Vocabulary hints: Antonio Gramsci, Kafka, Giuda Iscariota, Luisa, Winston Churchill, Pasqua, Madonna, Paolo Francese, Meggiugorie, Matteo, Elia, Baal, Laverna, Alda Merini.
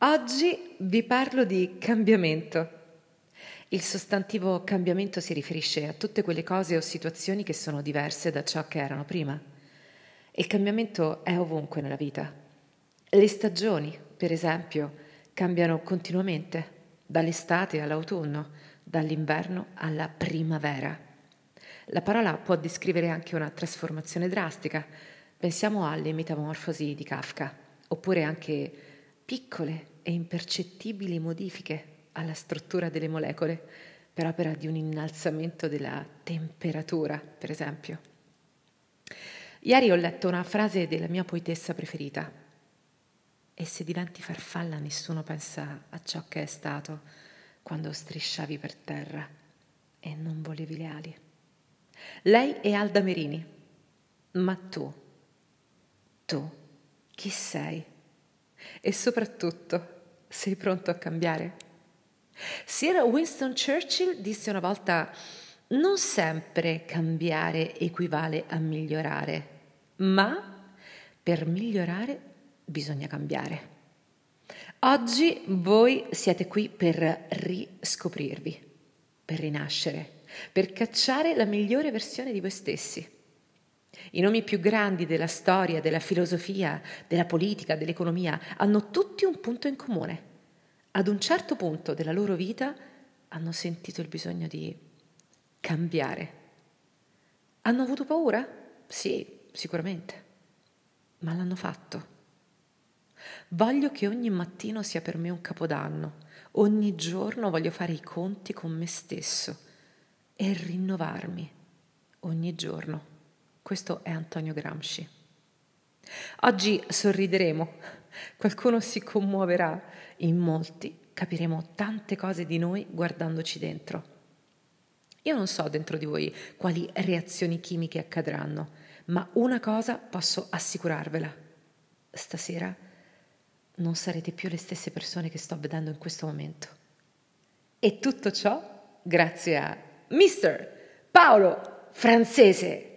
Oggi vi parlo di cambiamento. Il sostantivo cambiamento si riferisce a tutte quelle cose o situazioni che sono diverse da ciò che erano prima. Il cambiamento è ovunque nella vita. Le stagioni, per esempio, cambiano continuamente, dall'estate all'autunno, dall'inverno alla primavera. La parola può descrivere anche una trasformazione drastica. Pensiamo alle metamorfosi di Kafka, oppure anche piccole e impercettibili modifiche alla struttura delle molecole per opera di un innalzamento della temperatura, per esempio. Ieri ho letto una frase della mia poetessa preferita: e se diventi farfalla nessuno pensa a ciò che è stato quando strisciavi per terra e non volevi le ali. Lei è Alda Merini. Ma tu, chi sei? E soprattutto, sei pronto a cambiare? Sir Winston Churchill disse una volta: non sempre cambiare equivale a migliorare, ma per migliorare bisogna cambiare. Oggi voi siete qui per riscoprirvi, per rinascere, per cacciare la migliore versione di voi stessi. I nomi più grandi della storia, della filosofia, della politica, dell'economia hanno tutti un punto in comune. Ad un certo punto della loro vita hanno sentito il bisogno di cambiare. Hanno avuto paura? Sì, sicuramente. Ma l'hanno fatto. Voglio che ogni mattino sia per me un capodanno. Ogni giorno voglio fare i conti con me stesso e rinnovarmi ogni giorno. Questo è Antonio Gramsci. Oggi sorrideremo. Qualcuno si commuoverà, in molti capiremo tante cose di noi guardandoci dentro. Io non so dentro di voi quali reazioni chimiche accadranno, ma una cosa posso assicurarvela: stasera non sarete più le stesse persone che sto vedendo in questo momento. E tutto ciò grazie a Mr. Paolo Francese.